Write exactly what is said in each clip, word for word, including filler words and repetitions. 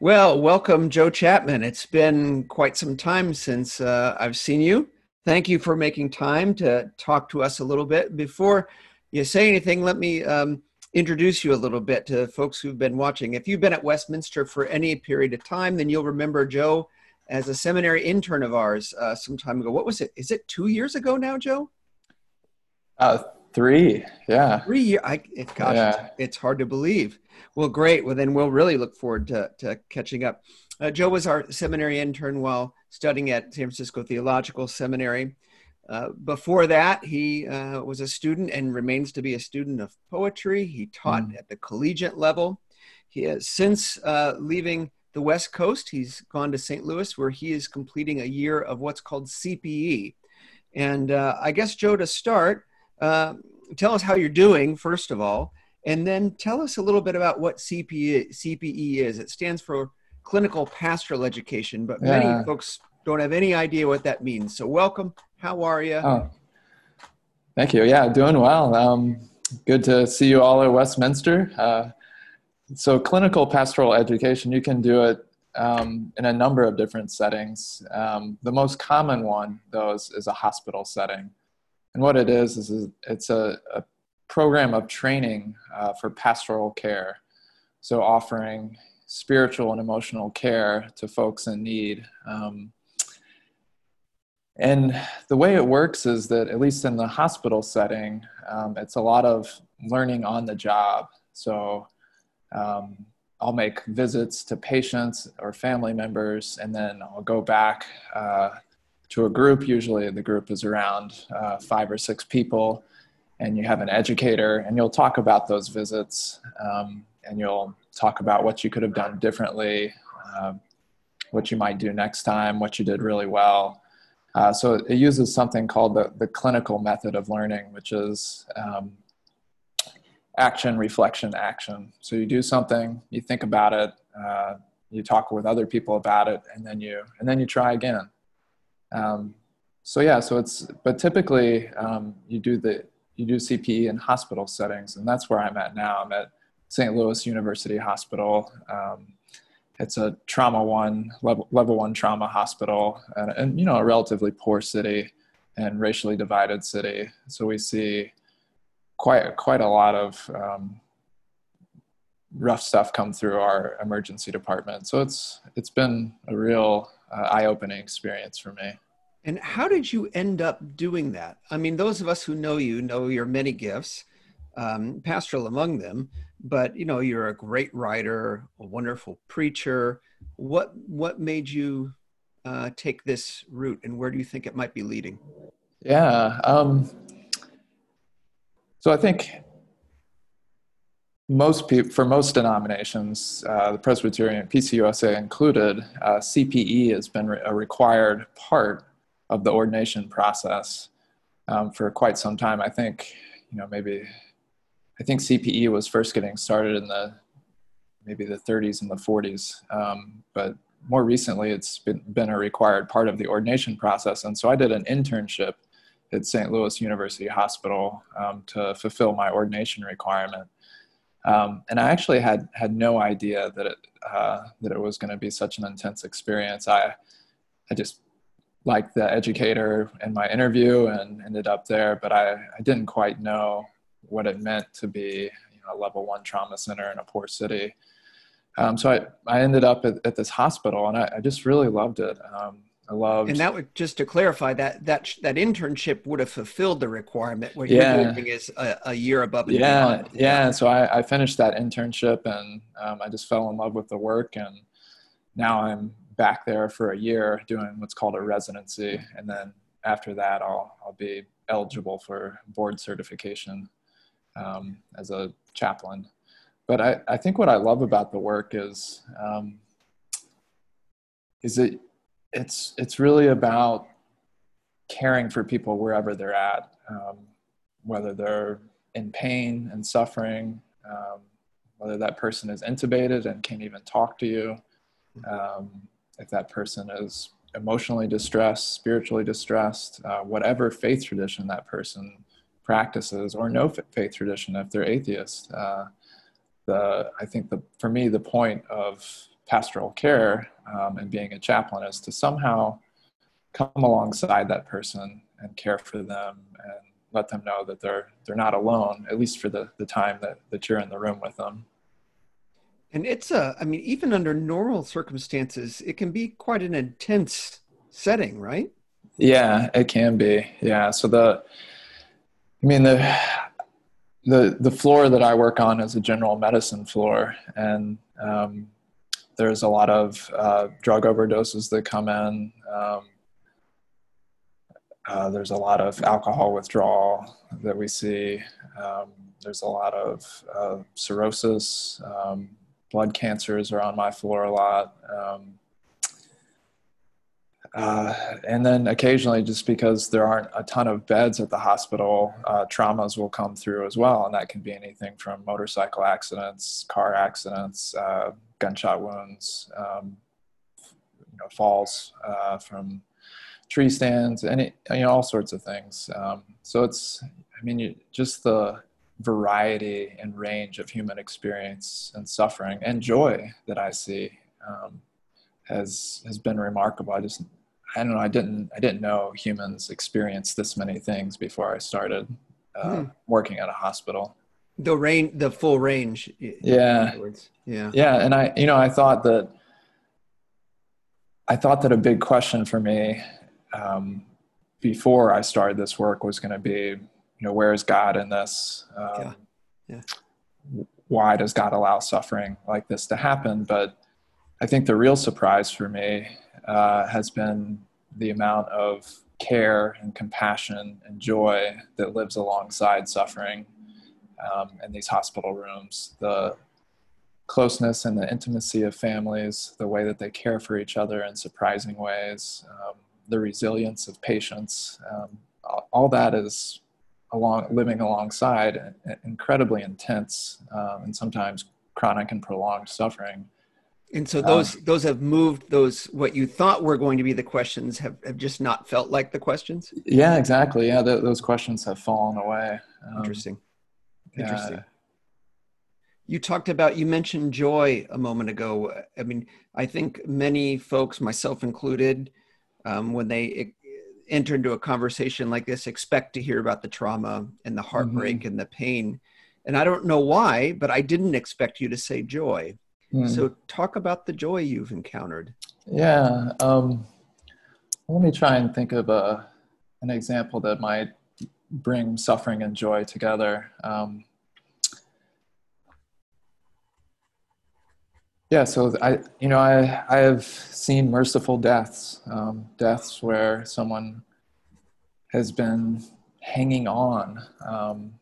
Well, welcome, Joe Chapman. It's been quite some time since uh, I've seen you. Thank you for making time to talk to us a little bit. Before you say anything, let me um, introduce you a little bit to folks who've been watching. If you've been at Westminster for any period of time, then you'll remember Joe as a seminary intern of ours uh, some time ago. What was it? Is it two years ago now, Joe? Uh, three, yeah. Three years. It, gosh, yeah. it's, it's hard to believe. Well, great. Well, then we'll really look forward to, to catching up. Uh, Joe was our seminary intern while studying at San Francisco Theological Seminary. Uh, before that, he uh, was a student and remains to be a student of poetry. He taught mm. at the collegiate level. He has, since uh, leaving the West Coast, he's gone to Saint Louis, where he is completing a year of what's called C P E. And uh, I guess, Joe, to start, uh, tell us how you're doing, first of all, and then tell us a little bit about what C P E, C P E is. It stands for Clinical Pastoral Education, but yeah. many folks don't have any idea what that means. So welcome. How are you? Oh, thank you. Yeah, doing well. Um, good to see you all at Westminster. Uh, so clinical pastoral education, you can do it um, in a number of different settings. Um, the most common one, though, is, is a hospital setting. And what it is, is it's a, a program of training uh, for pastoral care, so offering spiritual and emotional care to folks in need. Um, and the way it works is that, at least in the hospital setting, um, it's a lot of learning on the job. So um, I'll make visits to patients or family members, and then I'll go back uh, to a group. Usually the group is around uh, five or six people, and you have an educator, and you'll talk about those visits, um, and you'll talk about what you could have done differently, um, what you might do next time, what you did really well. Uh, so it uses something called the, the clinical method of learning, which is um, action, reflection, action. So you do something, you think about it, uh, you talk with other people about it, and then you and then you try again. Um, so yeah, so it's but typically um, you do the you do C P E in hospital settings, and that's where I'm at now. I'm at Saint Louis University Hospital. Um, it's a trauma one, level, level one trauma hospital, and, and you know, a relatively poor city and racially divided city. So we see quite, quite a lot of um, rough stuff come through our emergency department. So it's, it's been a real uh, eye-opening experience for me. And how did you end up doing that? I mean, those of us who know you know your many gifts, um, pastoral among them, but you know, you're a great writer, a wonderful preacher. What, what made you uh, take this route, and where do you think it might be leading? Yeah, um, so I think most people, for most denominations, uh, the Presbyterian, P C U S A included, uh, C P E has been re- a required part of the ordination process um, for quite some time. I think, you know, maybe, I think C P E was first getting started in the, maybe the thirties and the forties, um, but more recently it's been, been a required part of the ordination process. And so I did an internship at Saint Louis University Hospital um, to fulfill my ordination requirement. Um, and I actually had, had no idea that it, uh, that it was gonna be such an intense experience. I, I just, like the educator in my interview and ended up there, but I, I didn't quite know what it meant to be, you know, a level one trauma center in a poor city. Um, so I, I ended up at, at this hospital, and I, I just really loved it. Um, I loved- And that would, just to clarify, that that that internship would have fulfilled the requirement. What yeah. you're doing is a, a year above and yeah, beyond. Yeah, so I, I finished that internship, and um, I just fell in love with the work, and now I'm back there for a year doing what's called a residency. And then after that, I'll, I'll be eligible for board certification um, as a chaplain. But I, I think what I love about the work is, um, is it, it's, it's really about caring for people wherever they're at, um, whether they're in pain and suffering, um, whether that person is intubated and can't even talk to you, um, if that person is emotionally distressed, spiritually distressed, uh, whatever faith tradition that person practices, or no faith tradition if they're atheist. Uh, the I think the for me the point of pastoral care um, and being a chaplain is to somehow come alongside that person and care for them and let them know that they're they're not alone, at least for the, the time that, that you're in the room with them. And it's a, I mean, even under normal circumstances, it can be quite an intense setting, right? Yeah, it can be. Yeah. So the, I mean, the, the, the floor that I work on is a general medicine floor, and um, there's a lot of uh, drug overdoses that come in. Um, uh, there's a lot of alcohol withdrawal that we see. Um, there's a lot of uh, cirrhosis, um, blood cancers are on my floor a lot. Um, uh, and then occasionally, just because there aren't a ton of beds at the hospital, uh, traumas will come through as well. And that can be anything from motorcycle accidents, car accidents, uh, gunshot wounds, um, you know, falls uh, from tree stands, and it, you know, all sorts of things. Um, so it's, I mean, you, just the variety and range of human experience and suffering and joy that I see um, has has been remarkable. I just I don't know I didn't I didn't know humans experienced this many things before I started uh, hmm. working at a hospital. The range, the full range. Yeah, yeah, yeah. And I you know I thought that I thought that a big question for me um, before I started this work was going to be, you know, where is God in this? Um, yeah. Yeah. Why does God allow suffering like this to happen? But I think the real surprise for me uh, has been the amount of care and compassion and joy that lives alongside suffering um, in these hospital rooms. The closeness and the intimacy of families, the way that they care for each other in surprising ways, um, the resilience of patients, um, all that is Along, living alongside incredibly intense um, and sometimes chronic and prolonged suffering. And so those um, those have moved, those what you thought were going to be the questions have, have just not felt like the questions? Yeah, exactly. Yeah, th- those questions have fallen away. Um, Interesting. Interesting. Yeah. You talked about, you mentioned joy a moment ago. I mean, I think many folks, myself included, um, when they it, enter into a conversation like this, expect to hear about the trauma and the heartbreak mm-hmm. and the pain. And I don't know why, but I didn't expect you to say joy. Mm. So talk about the joy you've encountered. Yeah. Um, let me try and think of a, an example that might bring suffering and joy together. Um, Yeah, so I, you know, I, I have seen merciful deaths, um, deaths where someone has been hanging on. Um,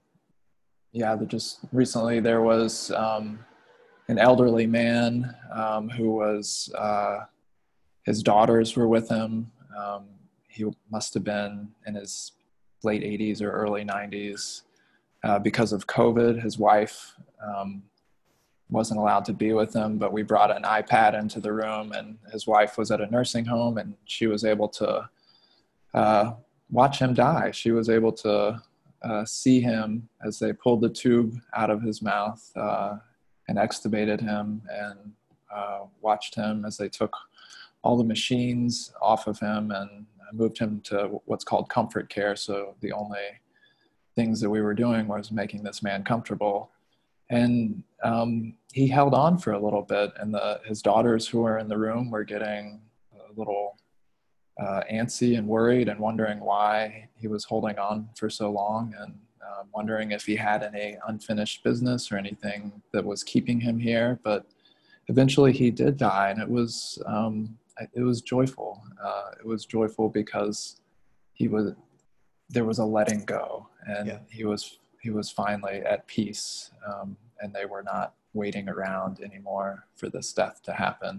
yeah, just recently there was um, an elderly man um, who was, uh, his daughters were with him. Um, he must have been in his late eighties or early nineties. Uh, because of COVID, his wife um, wasn't allowed to be with him, but we brought an iPad into the room, and his wife was at a nursing home, and she was able to uh, watch him die. She was able to uh, see him as they pulled the tube out of his mouth uh, and extubated him, and uh, watched him as they took all the machines off of him and moved him to what's called comfort care. So the only things that we were doing was making this man comfortable. And um, he held on for a little bit, and the, his daughters who were in the room were getting a little uh, antsy and worried and wondering why he was holding on for so long, and uh, wondering if he had any unfinished business or anything that was keeping him here. But eventually he did die, and it was, um, it was joyful. Uh, it was joyful because he was, there was a letting go, and yeah. he was He was finally at peace, um, and they were not waiting around anymore for this death to happen.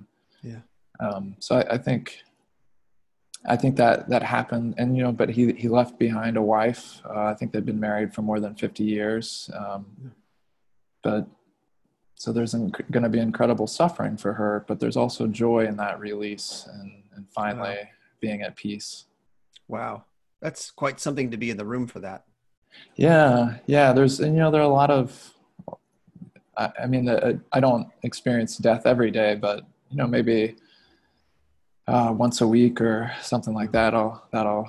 Yeah. Um, so I, I think, I think that that happened, and you know, but he he left behind a wife. Uh, I think they've been married for more than fifty years. Um, yeah. But so there's inc- going to be incredible suffering for her, but there's also joy in that release and and finally wow. being at peace. Wow, that's quite something to be in the room for that. Yeah, yeah. There's, and, you know, there are a lot of, I, I mean, the, I don't experience death every day, but, you know, maybe uh, once a week or something like that, I'll, that'll,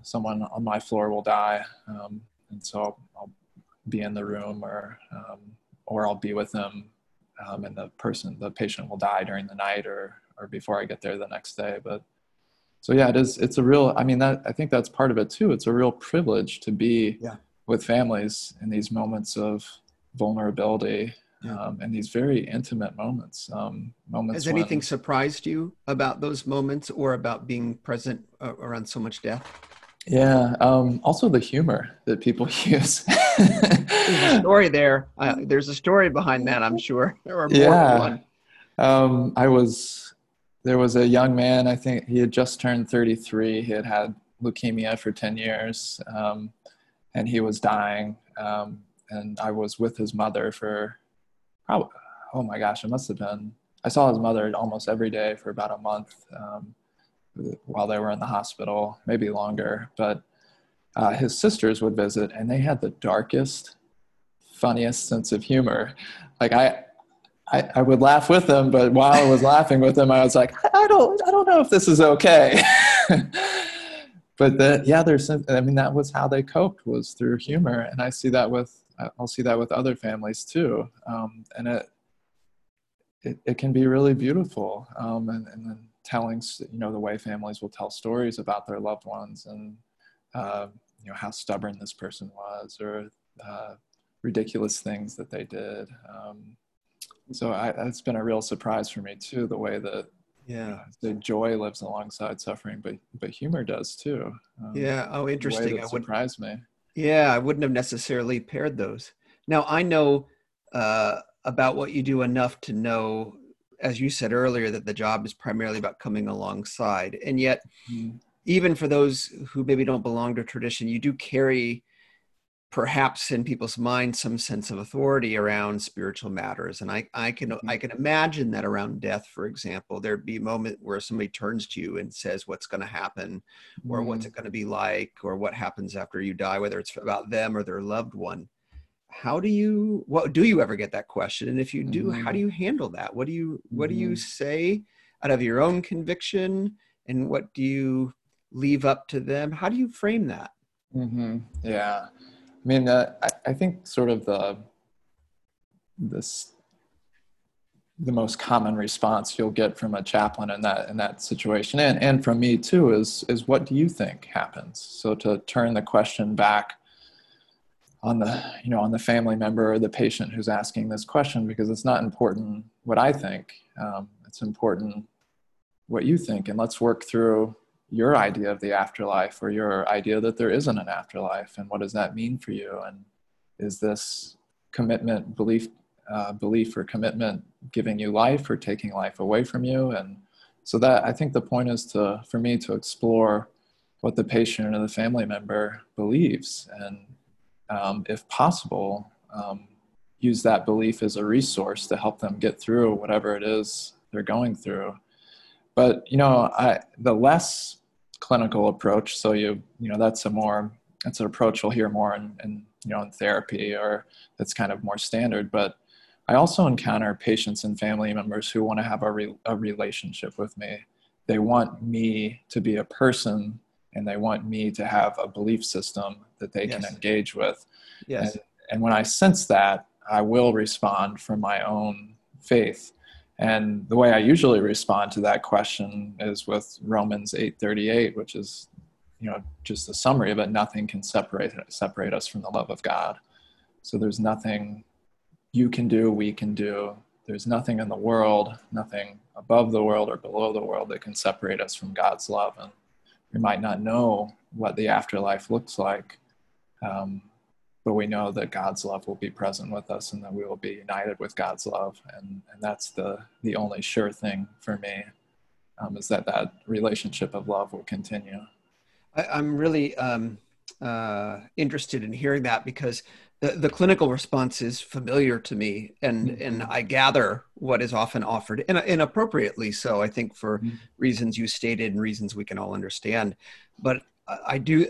someone on my floor will die. Um, and so I'll, I'll be in the room, or, um, or I'll be with them, um, and the person, the patient will die during the night, or, or before I get there the next day. But so, yeah, it is, it's a real, I mean, that, I think that's part of it too. It's a real privilege to be yeah. with families in these moments of vulnerability, yeah. um, and these very intimate moments. Um, moments. Has anything when, surprised you about those moments, or about being present uh, around so much death? Yeah. Um, also the humor that people use. There's a story there. Uh, there's a story behind that, I'm sure. Or yeah. One. Um, I was, there was a young man, I think he had just turned thirty-three. He had had leukemia for ten years, um, and he was dying. Um, and I was with his mother for probably, oh my gosh, it must have been, I saw his mother almost every day for about a month, um, while they were in the hospital, maybe longer. But uh, his sisters would visit, and they had the darkest, funniest sense of humor. Like I, I, I would laugh with them, but while I was laughing with them, I was like, I don't, I don't know if this is okay. But the, yeah, there's, I mean, that was how they coped, was through humor. And I see that with, I'll see that with other families too. Um, and it, it, it can be really beautiful. Um, and, and then telling, you know, the way families will tell stories about their loved ones, and, uh, you know, how stubborn this person was, or uh, ridiculous things that they did. Um, So I, it's been a real surprise for me too, the way that yeah, you know, the joy lives alongside suffering, but but humor does too. Um, yeah. Oh, interesting. It surprised me. Yeah, I wouldn't have necessarily paired those. Now I know uh, about what you do enough to know, as you said earlier, that the job is primarily about coming alongside, and yet mm-hmm. even for those who maybe don't belong to tradition, you do carry, perhaps in people's minds, some sense of authority around spiritual matters. And I, I can I can imagine that around death, for example, there'd be a moment where somebody turns to you and says, what's going to happen, or mm. what's it going to be like, or what happens after you die, whether it's about them or their loved one. How do you, well, do you ever get that question? And if you do, mm. how do you handle that? What do you, what mm. do you say out of your own conviction? And what do you leave up to them? How do you frame that? Mm-hmm. Yeah. I mean, uh, I, I think sort of the this the most common response you'll get from a chaplain in that in that situation, and and from me too, is is what do you think happens? So to turn the question back on the you know on the family member or the patient who's asking this question, because it's not important what I think, um, it's important what you think, and let's work through your idea of the afterlife, or your idea that there isn't an afterlife, and what does that mean for you? And is this commitment, belief, uh, belief or commitment giving you life or taking life away from you? And so that, I think the point is to, for me, to explore what the patient or the family member believes, and um, if possible, um, use that belief as a resource to help them get through whatever it is they're going through. But, you know, I, the less clinical approach. So you, you know, that's a more, that's an approach you'll hear more in, in, you know, in therapy, or that's kind of more standard. But I also encounter patients and family members who want to have a, re, a relationship with me. They want me to be a person, and they want me to have a belief system that they yes. can engage with. Yes. And, and when I sense that, I will respond from my own faith. And the way I usually respond to that question is with Romans eight thirty-eight, which is, you know, just a summary of it. Nothing can separate separate us from the love of God. So there's nothing you can do, we can do. There's nothing in the world, nothing above the world or below the world, that can separate us from God's love. And we might not know what the afterlife looks like, um, but we know that God's love will be present with us, and that we will be united with God's love. And, and that's the, the only sure thing for me, um, is that that relationship of love will continue. I, I'm really um, uh, interested in hearing that, because the, the clinical response is familiar to me, and, mm-hmm. and I gather what is often offered, and, and appropriately so, I think, for mm-hmm. reasons you stated and reasons we can all understand. But I do,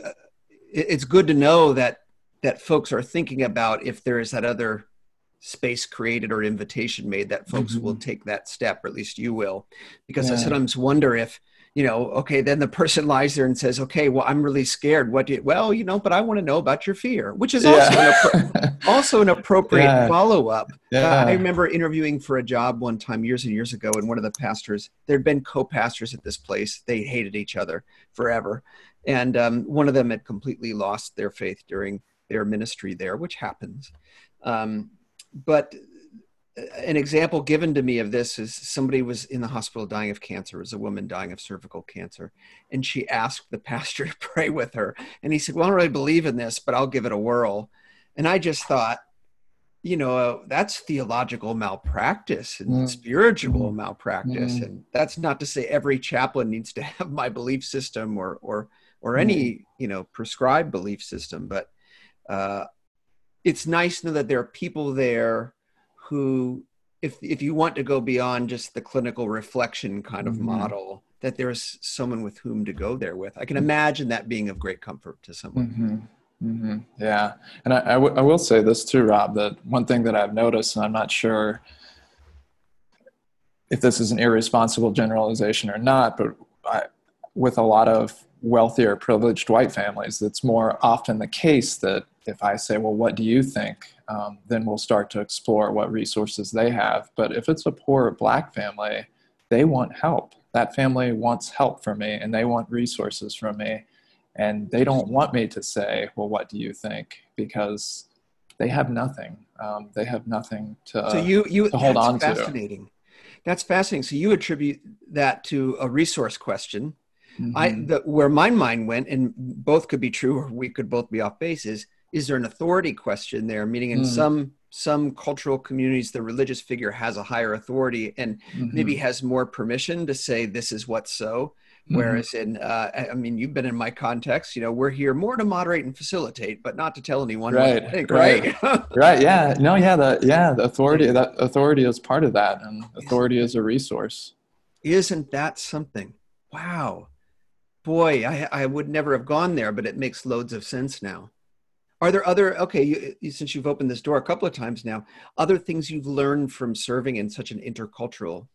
it's good to know that that folks are thinking about if there is that other space created or invitation made that folks mm-hmm. will take that step, or at least you will, because yeah. I sometimes wonder if, you know, okay, then the person lies there and says, okay, well, I'm really scared. What do you, well, you know, but I want to know about your fear, which is also, yeah. an, appro- also an appropriate yeah. follow-up. Yeah. Uh, I remember interviewing for a job one time years and years ago, and one of the pastors, there'd been co-pastors at this place. They hated each other forever. And um, one of them had completely lost their faith during their ministry there, which happens. Um, but an example given to me of this is somebody was in the hospital dying of cancer. It was a woman dying of cervical cancer. And she asked the pastor to pray with her. And he said, well, I don't really believe in this, but I'll give it a whirl. And I just thought, you know, that's theological malpractice and mm. spiritual malpractice. Mm. And that's not to say every chaplain needs to have my belief system or, or, or mm. any, you know, prescribed belief system. But uh, it's nice to know that there are people there who, if if you want to go beyond just the clinical reflection kind of mm-hmm. model, that there is someone with whom to go there with. I can imagine that being of great comfort to someone. Mm-hmm. Mm-hmm. Yeah, and I, I, w- I will say this too, Rob, that one thing that I've noticed, and I'm not sure if this is an irresponsible generalization or not, but I, with a lot of wealthier, privileged white families, it's more often the case that if I say, well, what do you think? Um, then we'll start to explore what resources they have. But if it's a poor Black family, they want help. That family wants help from me, and they want resources from me. And they don't want me to say, well, what do you think? Because they have nothing. Um, they have nothing to, so you, you, to hold on to. That's fascinating. That's fascinating. So you attribute that to a resource question. Mm-hmm. I the, where my mind went, and both could be true, or we could both be off base, is is there an authority question there? Meaning in mm. some some cultural communities, the religious figure has a higher authority and mm-hmm. maybe has more permission to say, this is what's so. Mm-hmm. Whereas in, uh, I mean, you've been in my context, you know, we're here more to moderate and facilitate, but not to tell anyone right, what to think, right? Right. right, yeah. No, yeah, the, yeah, the authority, that authority is part of that, and authority is a resource. Isn't that something? Wow. Boy, I, I would never have gone there, but it makes loads of sense now. Are there other, okay, you, you, since you've opened this door a couple of times now, other things you've learned from serving in such an intercultural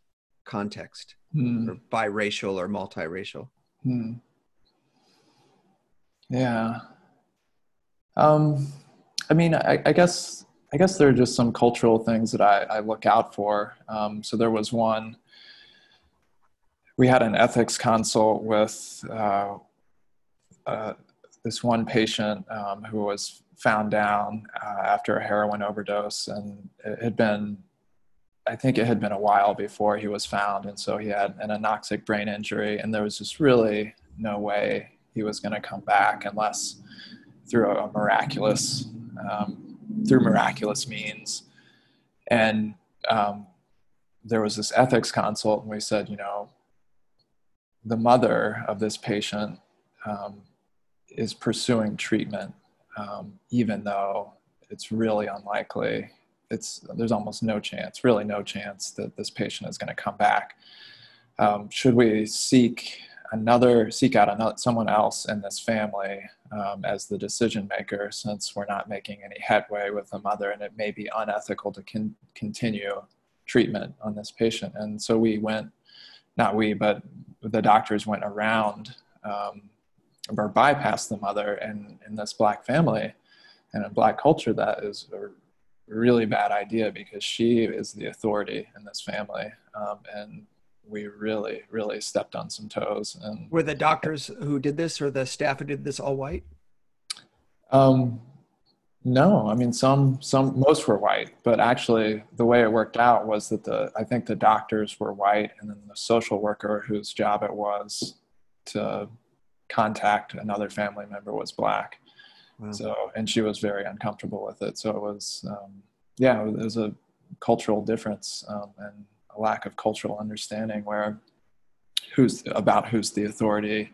context, mm. or biracial or multiracial? Mm. Yeah. Um, I mean, I, I guess I guess there are just some cultural things that I, I look out for. Um, so there was one, we had an ethics consult with uh, uh, this one patient um, who was found down uh, after a heroin overdose, and it had been, I think it had been a while before he was found, and so he had an anoxic brain injury, and there was just really no way he was going to come back unless through a miraculous, um, through miraculous means. And um, there was this ethics consult, and we said, you know, the mother of this patient um, is pursuing treatment, um, even though it's really unlikely. It's there's almost no chance, really no chance that this patient is going to come back. Um, should we seek another, seek out another, someone else in this family um, as the decision maker, since we're not making any headway with the mother, and it may be unethical to con- continue treatment on this patient? And so we went, not we, but the doctors went around um, or bypass the mother, and in this Black family and in Black culture, that is a really bad idea, because she is the authority in this family. Um, and we really, really stepped on some toes. And were the doctors who did this, or the staff who did this, all white? Um, no, I mean, some, some, most were white, but actually the way it worked out was that the, I think the doctors were white, and then the social worker whose job it was to contact another family member was Black. Wow. So, and she was very uncomfortable with it. So it was, um, yeah, it was a cultural difference um, and a lack of cultural understanding where who's about who's the authority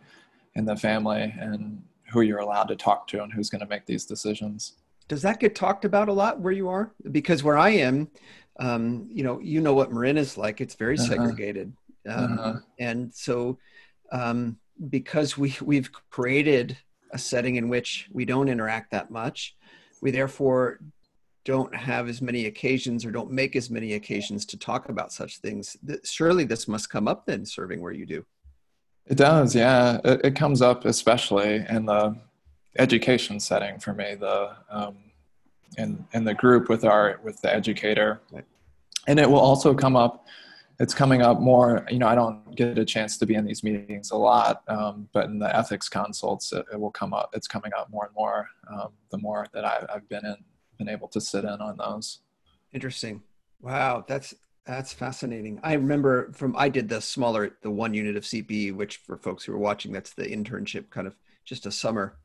in the family and who you're allowed to talk to and who's going to make these decisions. Does that get talked about a lot where you are? Because where I am, um, you know, you know what Marin is like. It's very uh-huh. segregated, um, uh-huh. and so. Um, because we, we've created a setting in which we don't interact that much, we therefore don't have as many occasions or don't make as many occasions to talk about such things. Surely this must come up then, serving where you do. It does, yeah. It, it comes up especially in the education setting for me, the um, in in the group with our with the educator, right. And it will also come up. It's coming up more. You know, I don't get a chance to be in these meetings a lot, um, but in the ethics consults, it, it will come up. It's coming up more and more. Um, the more that I, I've been in, been able to sit in on those. Interesting. Wow, that's. That's fascinating. I remember from, I did the smaller, the one unit of C P E, which for folks who are watching, that's the internship, kind of just a summer.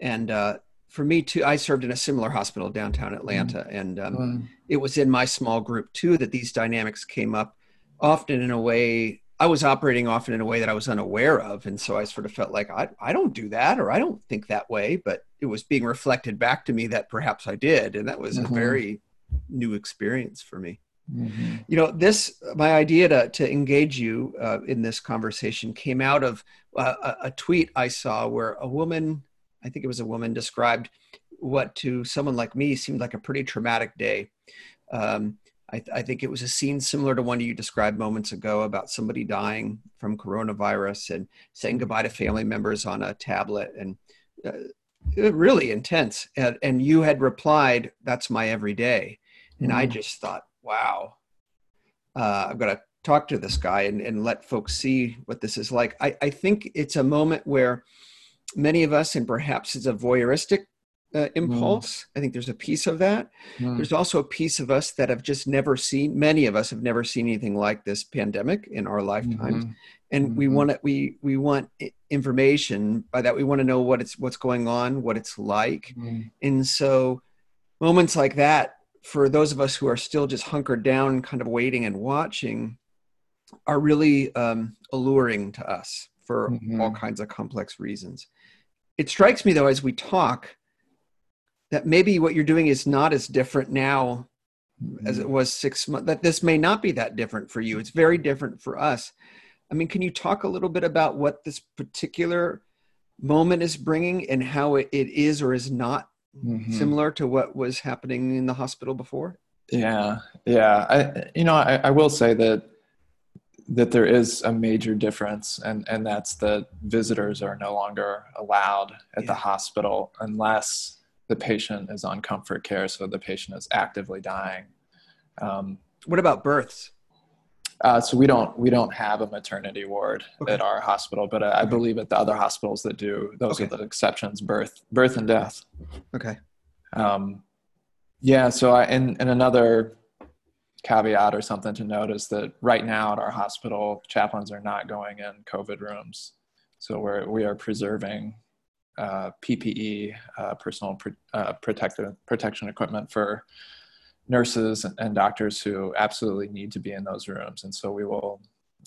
And uh, for me too, I served in a similar hospital downtown Atlanta. And um, wow. It was in my small group too, that these dynamics came up often in a way, I was operating often in a way that I was unaware of. And so I sort of felt like, I, I don't do that, or I don't think that way, but it was being reflected back to me that perhaps I did. And that was mm-hmm. a very new experience for me. Mm-hmm. You know, this, my idea to, to engage you uh, in this conversation came out of uh, a tweet I saw where a woman, I think it was a woman, described what to someone like me seemed like a pretty traumatic day. Um, I, th- I think it was a scene similar to one you described moments ago about somebody dying from coronavirus and saying goodbye to family members on a tablet, and uh, really intense. And, and you had replied, "That's my everyday." And mm-hmm. I just thought, wow, uh, I've got to talk to this guy and, and let folks see what this is like. I, I think it's a moment where many of us, and perhaps it's a voyeuristic uh, impulse. Mm. I think there's a piece of that. Mm. There's also a piece of us that have just never seen, many of us have never seen anything like this pandemic in our lifetimes. Mm-hmm. And mm-hmm. we want it, we, we want information by that. We want to know what it's, what's going on, what it's like. Mm. And so moments like that, for those of us who are still just hunkered down, kind of waiting and watching, are really um, alluring to us for mm-hmm. all kinds of complex reasons. It strikes me though, as we talk, that maybe what you're doing is not as different now mm-hmm. as it was six months, that this may not be that different for you. It's very different for us. I mean, can you talk a little bit about what this particular moment is bringing and how it, it is or is not Mm-hmm. similar to what was happening in the hospital before? Yeah, yeah. I, you know, I, I will say that that there is a major difference, and, and that's that visitors are no longer allowed at yeah. the hospital unless the patient is on comfort care, so the patient is actively dying. Um, what about births? Uh, so we don't we don't have a maternity ward okay. at our hospital, but I, I believe at the other hospitals that do, those okay. are the exceptions: birth, birth and death. Okay. Um, yeah. So I, and, and another caveat or something to note is that right now at our hospital, chaplains are not going in COVID rooms, so we're we are preserving uh, P P E, uh, personal pro, uh, protective protection equipment for nurses and doctors who absolutely need to be in those rooms. And so we will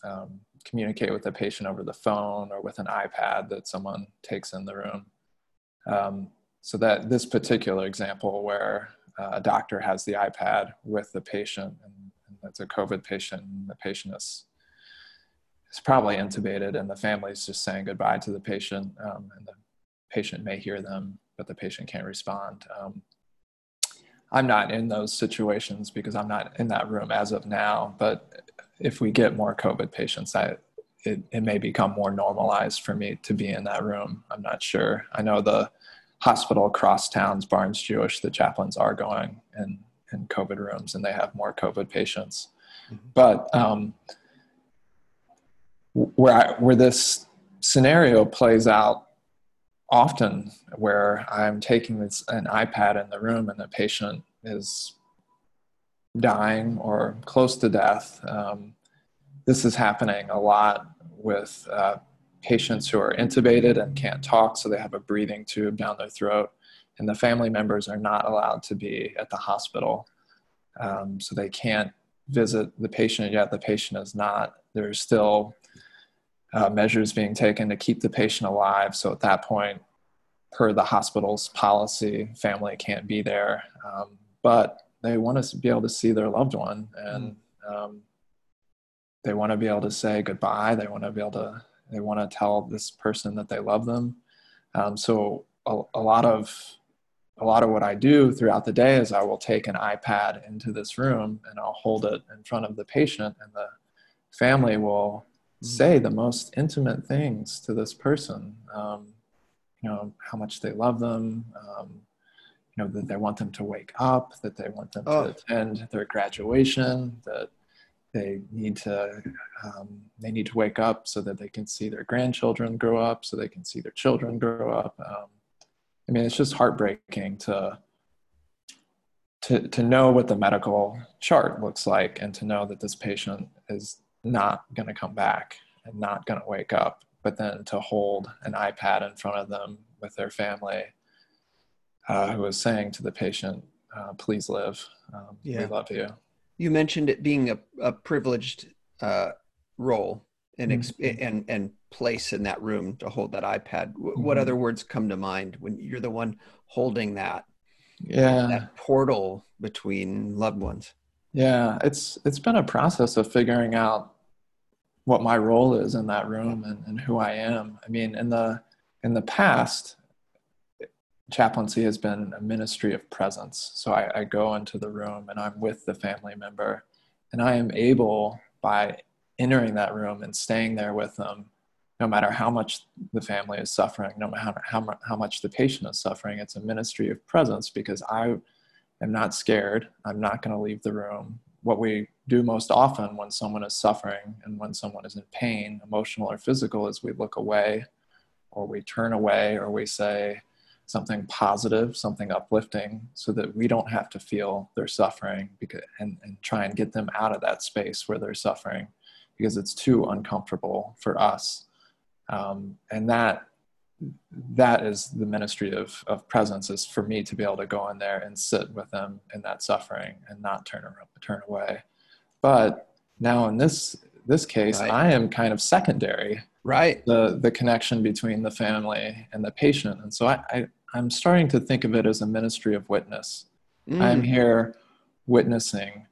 um, communicate with the patient over the phone or with an iPad that someone takes in the room. Um, so that this particular example where uh, a doctor has the iPad with the patient, and, and that's a COVID patient, and the patient is, is probably intubated, and the family's just saying goodbye to the patient, um, and the patient may hear them, but the patient can't respond. Um, I'm not in those situations because I'm not in that room as of now, but if we get more COVID patients, I, it, it may become more normalized for me to be in that room. I'm not sure. I know the hospital across towns, Barnes-Jewish, the chaplains are going in, in COVID rooms, and they have more COVID patients. Mm-hmm. But um, where, I, where this scenario plays out often, where I'm taking this, an iPad in the room, and the patient is dying or close to death. Um, this is happening a lot with uh, patients who are intubated and can't talk, so they have a breathing tube down their throat, and the family members are not allowed to be at the hospital. Um, so they can't visit the patient, yet the patient is not. There's still Uh, measures being taken to keep the patient alive. So at that point, per the hospital's policy, family can't be there, um, but they want to be able to see their loved one, and um, they want to be able to say goodbye. They want to be able to, they want to tell this person that they love them. Um, so a, a lot of a lot of what I do throughout the day is I will take an iPad into this room and I'll hold it in front of the patient, and the family will say the most intimate things to this person. Um, you know, how much they love them, um, you know, that they want them to wake up, that they want them oh. to attend their graduation, that they need to, um, they need to wake up so that they can see their grandchildren grow up, so they can see their children grow up. Um, I mean, it's just heartbreaking to, to, to know what the medical chart looks like and to know that this patient is not going to come back and not going to wake up, but then to hold an iPad in front of them with their family, uh, who is saying to the patient, uh, please live. Um, yeah. We love you. You mentioned it being a, a privileged uh, role and, mm-hmm. and and place in that room to hold that iPad. W- mm-hmm. What other words come to mind when you're the one holding that? Yeah, that portal between loved ones. Yeah, it's it's been a process of figuring out what my role is in that room and, and who I am. I mean, in the in the past, chaplaincy has been a ministry of presence. So I, I go into the room and I'm with the family member, and I am able, by entering that room and staying there with them, no matter how much the family is suffering, no matter how, how, how much the patient is suffering, it's a ministry of presence because I am not scared. I'm not going to leave the room. What we do most often when someone is suffering and when someone is in pain, emotional or physical, is we look away, or we turn away, or we say something positive, something uplifting, so that we don't have to feel their suffering because, and, and try and get them out of that space where they're suffering, because it's too uncomfortable for us. Um, and that that is the ministry of, of presence, is for me to be able to go in there and sit with them in that suffering and not turn around, turn away. But now in this this case, right, I am kind of secondary. Right. The the connection between the family and the patient. And so I, I I'm starting to think of it as a ministry of witness. Mm. I'm here witnessing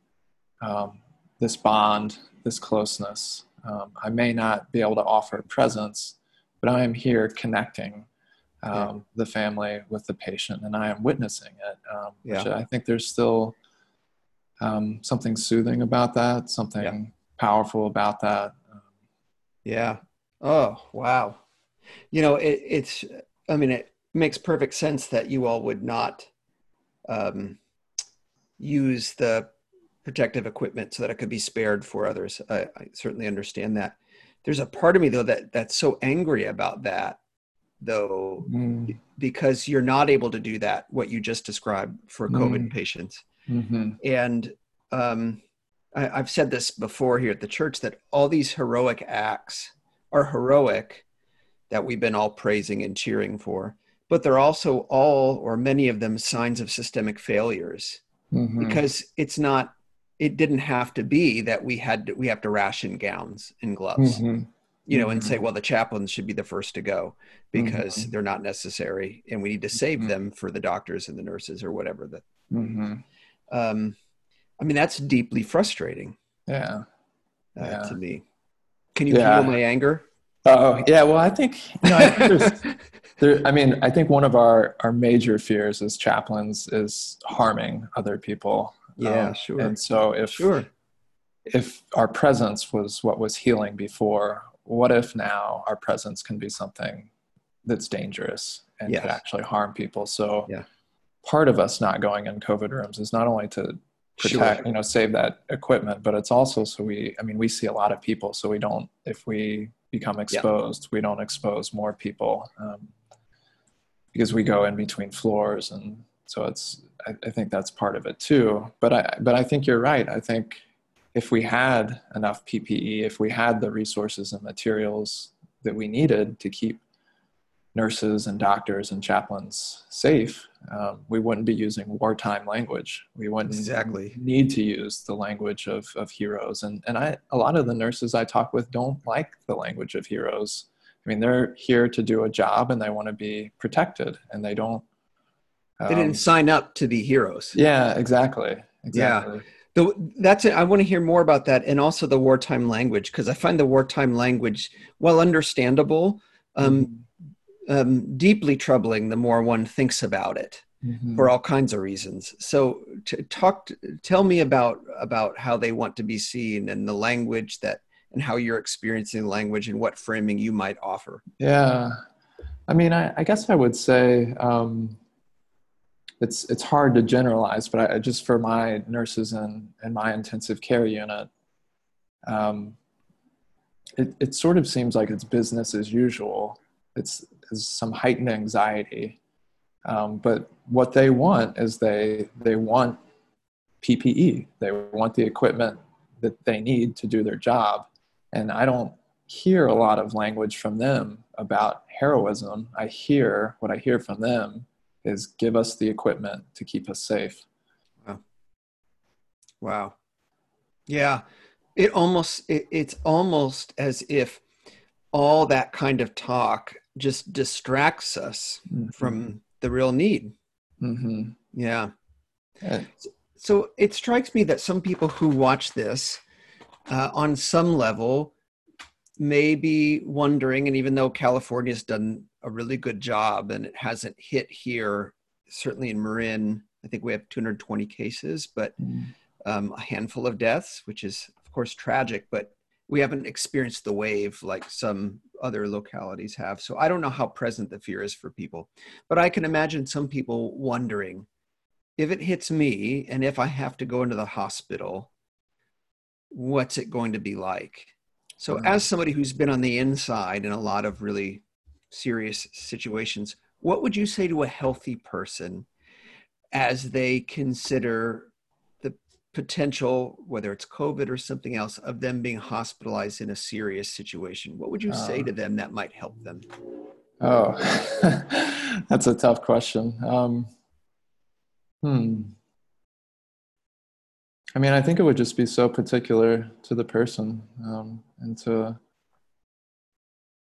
um, this bond, this closeness. Um, I may not be able to offer presence, but I am here connecting um, yeah. the family with the patient, and I am witnessing it. Um, yeah. Which I think there's still um, something soothing about that, something yeah. powerful about that. Um, yeah. Oh, wow. You know, it, it's, I mean, it makes perfect sense that you all would not um, use the protective equipment so that it could be spared for others. I, I certainly understand that. There's a part of me, though, that, that's so angry about that, though, mm. because you're not able to do that, what you just described for mm. COVID patients. Mm-hmm. And um, I, I've said this before here at the church, that all these heroic acts are heroic that we've been all praising and cheering for, but they're also all, or many of them, signs of systemic failures, mm-hmm. because it's not, it didn't have to be that we had to, we have to ration gowns and gloves, mm-hmm. you know, mm-hmm. and say, well, the chaplains should be the first to go because mm-hmm. they're not necessary and we need to save mm-hmm. them for the doctors and the nurses or whatever. That, mm-hmm. um, I mean, that's deeply frustrating. Yeah. Uh, yeah. To me. Can you yeah. feel my anger? Oh, yeah. Well, I think, you know, I, think there, I mean, I think one of our, our major fears as chaplains is harming other people. Yeah, um, sure. And so if sure. if our presence was what was healing before, what if now our presence can be something that's dangerous and yes. could actually harm people? So yeah. part of us not going in COVID rooms is not only to protect, sure. you know, save that equipment, but it's also so we, I mean, we see a lot of people, so we don't, if we become exposed, yeah. we don't expose more people, um, because we go in between floors. And so it's, I, I think that's part of it too. But I, but I think you're right. I think if we had enough P P E, if we had the resources and materials that we needed to keep nurses and doctors and chaplains safe, um, we wouldn't be using wartime language. We wouldn't exactly. need to use the language of, of heroes. And and I, a lot of the nurses I talk with don't like the language of heroes. I mean, they're here to do a job and they want to be protected, and they don't. Um, they didn't sign up to be heroes. Yeah, exactly. Exactly. Yeah. The, that's it. I want to hear more about that, and also the wartime language, because I find the wartime language, while understandable, um, mm-hmm. Um, deeply troubling the more one thinks about it. mm-hmm. for all kinds of reasons. So to talk, to, tell me about, about how they want to be seen and the language that, and how you're experiencing language and what framing you might offer. Yeah. I mean, I, I guess I would say, um, it's, it's hard to generalize, but I just, for my nurses and, and my intensive care unit, um, it, it sort of seems like it's business as usual. It's, it's some heightened anxiety. Um, but what they want is they, they want P P E. They want the equipment that they need to do their job. And I don't hear a lot of language from them about heroism. I hear, what I hear from them is give us the equipment to keep us safe. Wow. Wow. Yeah. It almost, it, it's almost as if all that kind of talk just distracts us mm-hmm. from the real need. Mm-hmm. Yeah. yeah. So, so it strikes me that some people who watch this uh, on some level may be wondering, and even though California's done a really good job and it hasn't hit here, certainly in Marin, I think we have two hundred twenty cases, but mm. um, a handful of deaths, which is of course tragic, but we haven't experienced the wave like some other localities have. So I don't know how present the fear is for people, but I can imagine some people wondering, if it hits me and if I have to go into the hospital, what's it going to be like? So mm-hmm. as somebody who's been on the inside in a lot of really serious situations, what would you say to a healthy person as they consider the potential, whether it's COVID or something else, of them being hospitalized in a serious situation? What would you say um, to them that might help them? Oh, that's a tough question. Um, Hmm. I mean, I think it would just be so particular to the person, um, and to,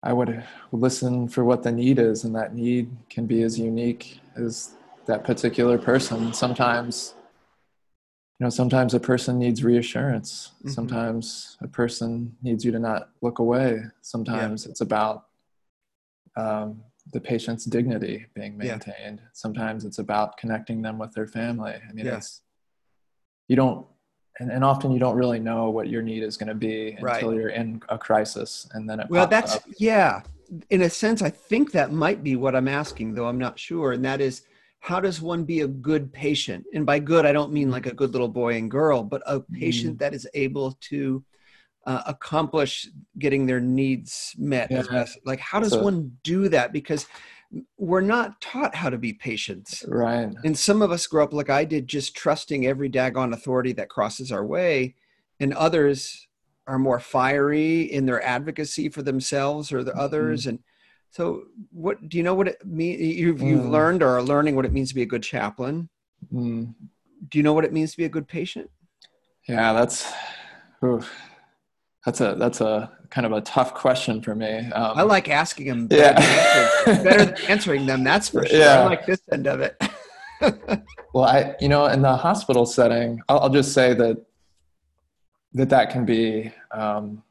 I would listen for what the need is, and that need can be as unique as that particular person. Sometimes, you know, sometimes a person needs reassurance. Mm-hmm. Sometimes a person needs you to not look away. Sometimes yeah. it's about, um, the patient's dignity being maintained. Yeah. Sometimes it's about connecting them with their family. I mean, yeah. it's, you don't, and, and often you don't really know what your need is going to be until right. you're in a crisis. And then it well, that's, up. yeah, in a sense, I think that might be what I'm asking, though I'm not sure. And that is, how does one be a good patient? And by good, I don't mean like a good little boy and girl, but a patient mm. that is able to Uh, accomplish getting their needs met. Yeah. As like, how does so, one do that? Because we're not taught how to be patients. Right. And some of us grow up like I did, just trusting every daggone authority that crosses our way. And others are more fiery in their advocacy for themselves or the mm-hmm. others. And so what, do you know what it means? You've, mm. you've learned or are learning what it means to be a good chaplain. Mm. Do you know what it means to be a good patient? Yeah, that's... Oof. That's a that's a kind of a tough question for me. Um, I like asking them better, yeah. than better than answering them. That's for sure. Yeah. I like this end of it. Well, I you know in the hospital setting, I'll, I'll just say that that that can be um,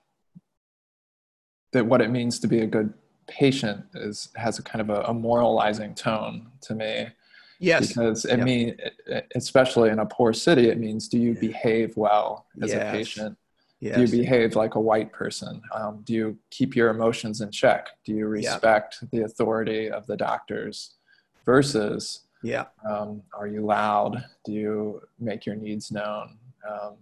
that what it means to be a good patient is has a kind of a, a moralizing tone to me. Yes, because it yep. mean especially in a poor city, it means do you yeah. behave well as yes. a patient. Yes. Do you behave like a white person? Um, do you keep your emotions in check? Do you respect yeah. the authority of the doctors? Versus, yeah. um, are you loud? Do you make your needs known? Um,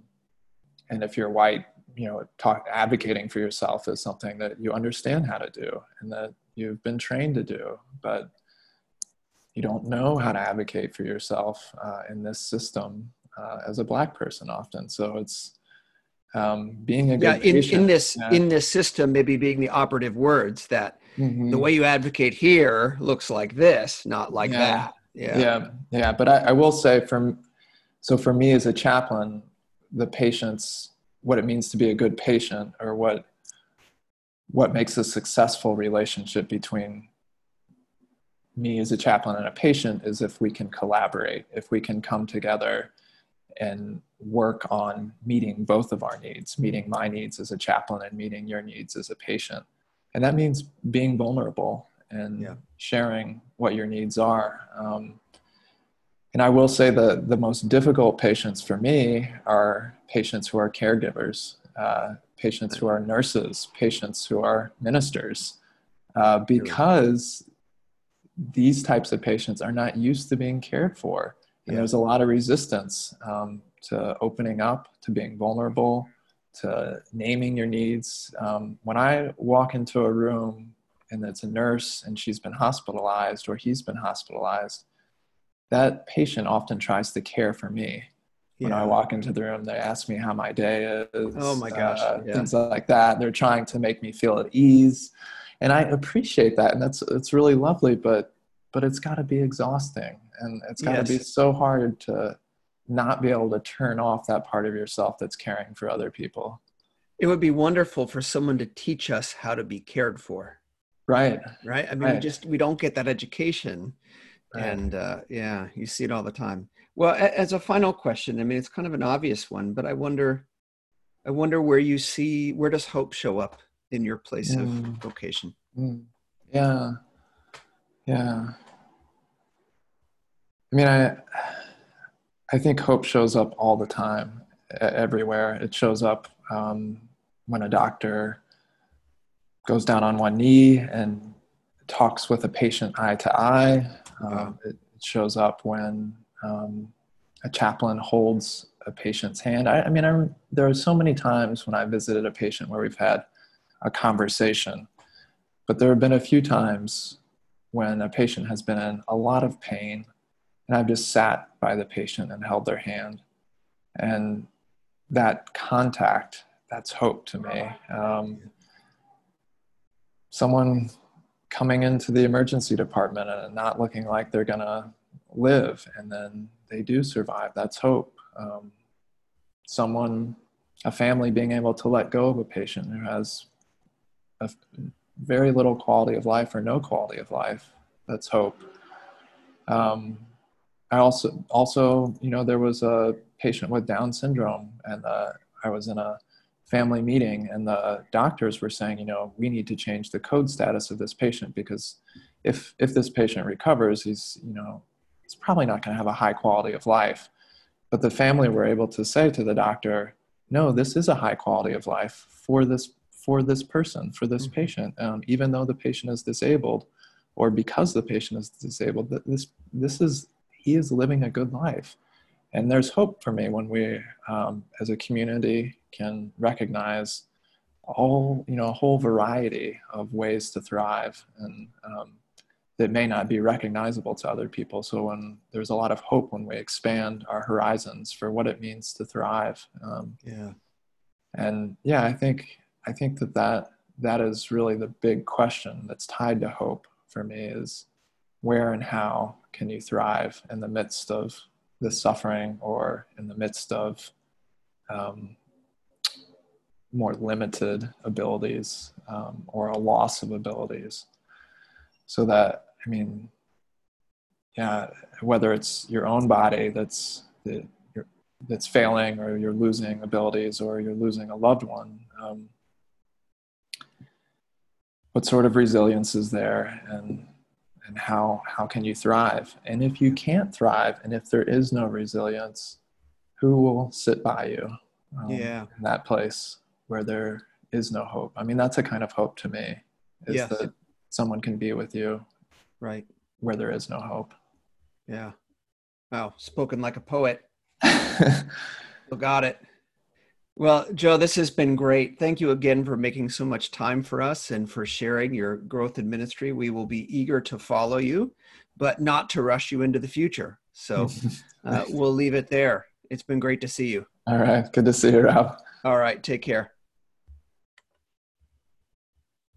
and if you're white, you know, talk, advocating for yourself is something that you understand how to do and that you've been trained to do, but you don't know how to advocate for yourself uh, in this system uh, as a black person often. So it's, Um, being a good yeah, in, patient. In this, yeah. in this system, maybe being the operative words that mm-hmm. the way you advocate here looks like this, not like yeah. that. Yeah. Yeah. Yeah. But I, I will say from, so for me as a chaplain, the patients, what it means to be a good patient or what, what makes a successful relationship between me as a chaplain and a patient is if we can collaborate, if we can come together and work on meeting both of our needs, meeting my needs as a chaplain and meeting your needs as a patient. And that means being vulnerable and yeah. sharing what your needs are. Um, And I will say the, the most difficult patients for me are patients who are caregivers, uh, patients who are nurses, patients who are ministers, uh, because these types of patients are not used to being cared for. And there's a lot of resistance um, to opening up, to being vulnerable, to naming your needs. Um, when I walk into a room and it's a nurse and she's been hospitalized or he's been hospitalized, that patient often tries to care for me. When yeah. I walk into the room, they ask me how my day is. Oh my gosh. Uh, yeah. Things like that. They're trying to make me feel at ease. And I appreciate that. And that's, it's really lovely, but, but it's gotta be exhausting. And it's gotta yes. be so hard to not be able to turn off that part of yourself that's caring for other people. It would be wonderful for someone to teach us how to be cared for. Right. Right. I mean, right. we just, we don't get that education. And uh, yeah, you see it all the time. Well, as a final question, I mean, it's kind of an obvious one, but I wonder, I wonder where you see, where does hope show up in your place mm. of vocation? Mm. Yeah. Yeah. I mean, I, I think hope shows up all the time, everywhere. It shows up um, when a doctor goes down on one knee and talks with a patient eye to eye. Um, it shows up when um, a chaplain holds a patient's hand. I, I mean, I, there are so many times when I visited a patient where we've had a conversation, but there have been a few times when a patient has been in a lot of pain and I've just sat by the patient and held their hand. And that contact, that's hope to me. Um, someone coming into the emergency department and not looking like they're gonna live, and then they do survive. That's hope. Um, someone, a family being able to let go of a patient who has a very little quality of life or no quality of life. That's hope. Um, I also, also, you know, there was a patient with Down syndrome, and uh, I was in a family meeting and the doctors were saying, you know, we need to change the code status of this patient because if if this patient recovers, he's, you know, he's probably not going to have a high quality of life. But the family were able to say to the doctor, no, this is a high quality of life for this for this person, for this mm-hmm. patient, um, even though the patient is disabled or because the patient is disabled, this this is he is living a good life. And there's hope for me when we, um, as a community, can recognize all, you know, a whole variety of ways to thrive, and um, that may not be recognizable to other people. So when there's a lot of hope when we expand our horizons for what it means to thrive. Um, yeah. And yeah, I think I think that, that that is really the big question that's tied to hope for me is where and how can you thrive in the midst of the suffering or in the midst of um, more limited abilities um, or a loss of abilities. So that, I mean, yeah, whether it's your own body that's that you're, that's failing or you're losing abilities or you're losing a loved one, um, what sort of resilience is there? And And how how can you thrive? And if you can't thrive, and if there is no resilience, who will sit by you um, yeah. in that place where there is no hope? I mean, that's a kind of hope to me, is yes. that someone can be with you right where there is no hope. Yeah. Wow, spoken like a poet. You got it. Well, Joe, this has been great. Thank you again for making so much time for us and for sharing your growth in ministry. We will be eager to follow you, but not to rush you into the future. So uh, we'll leave it there. It's been great to see you. All right. Good to see you, Rob. All right. Take care.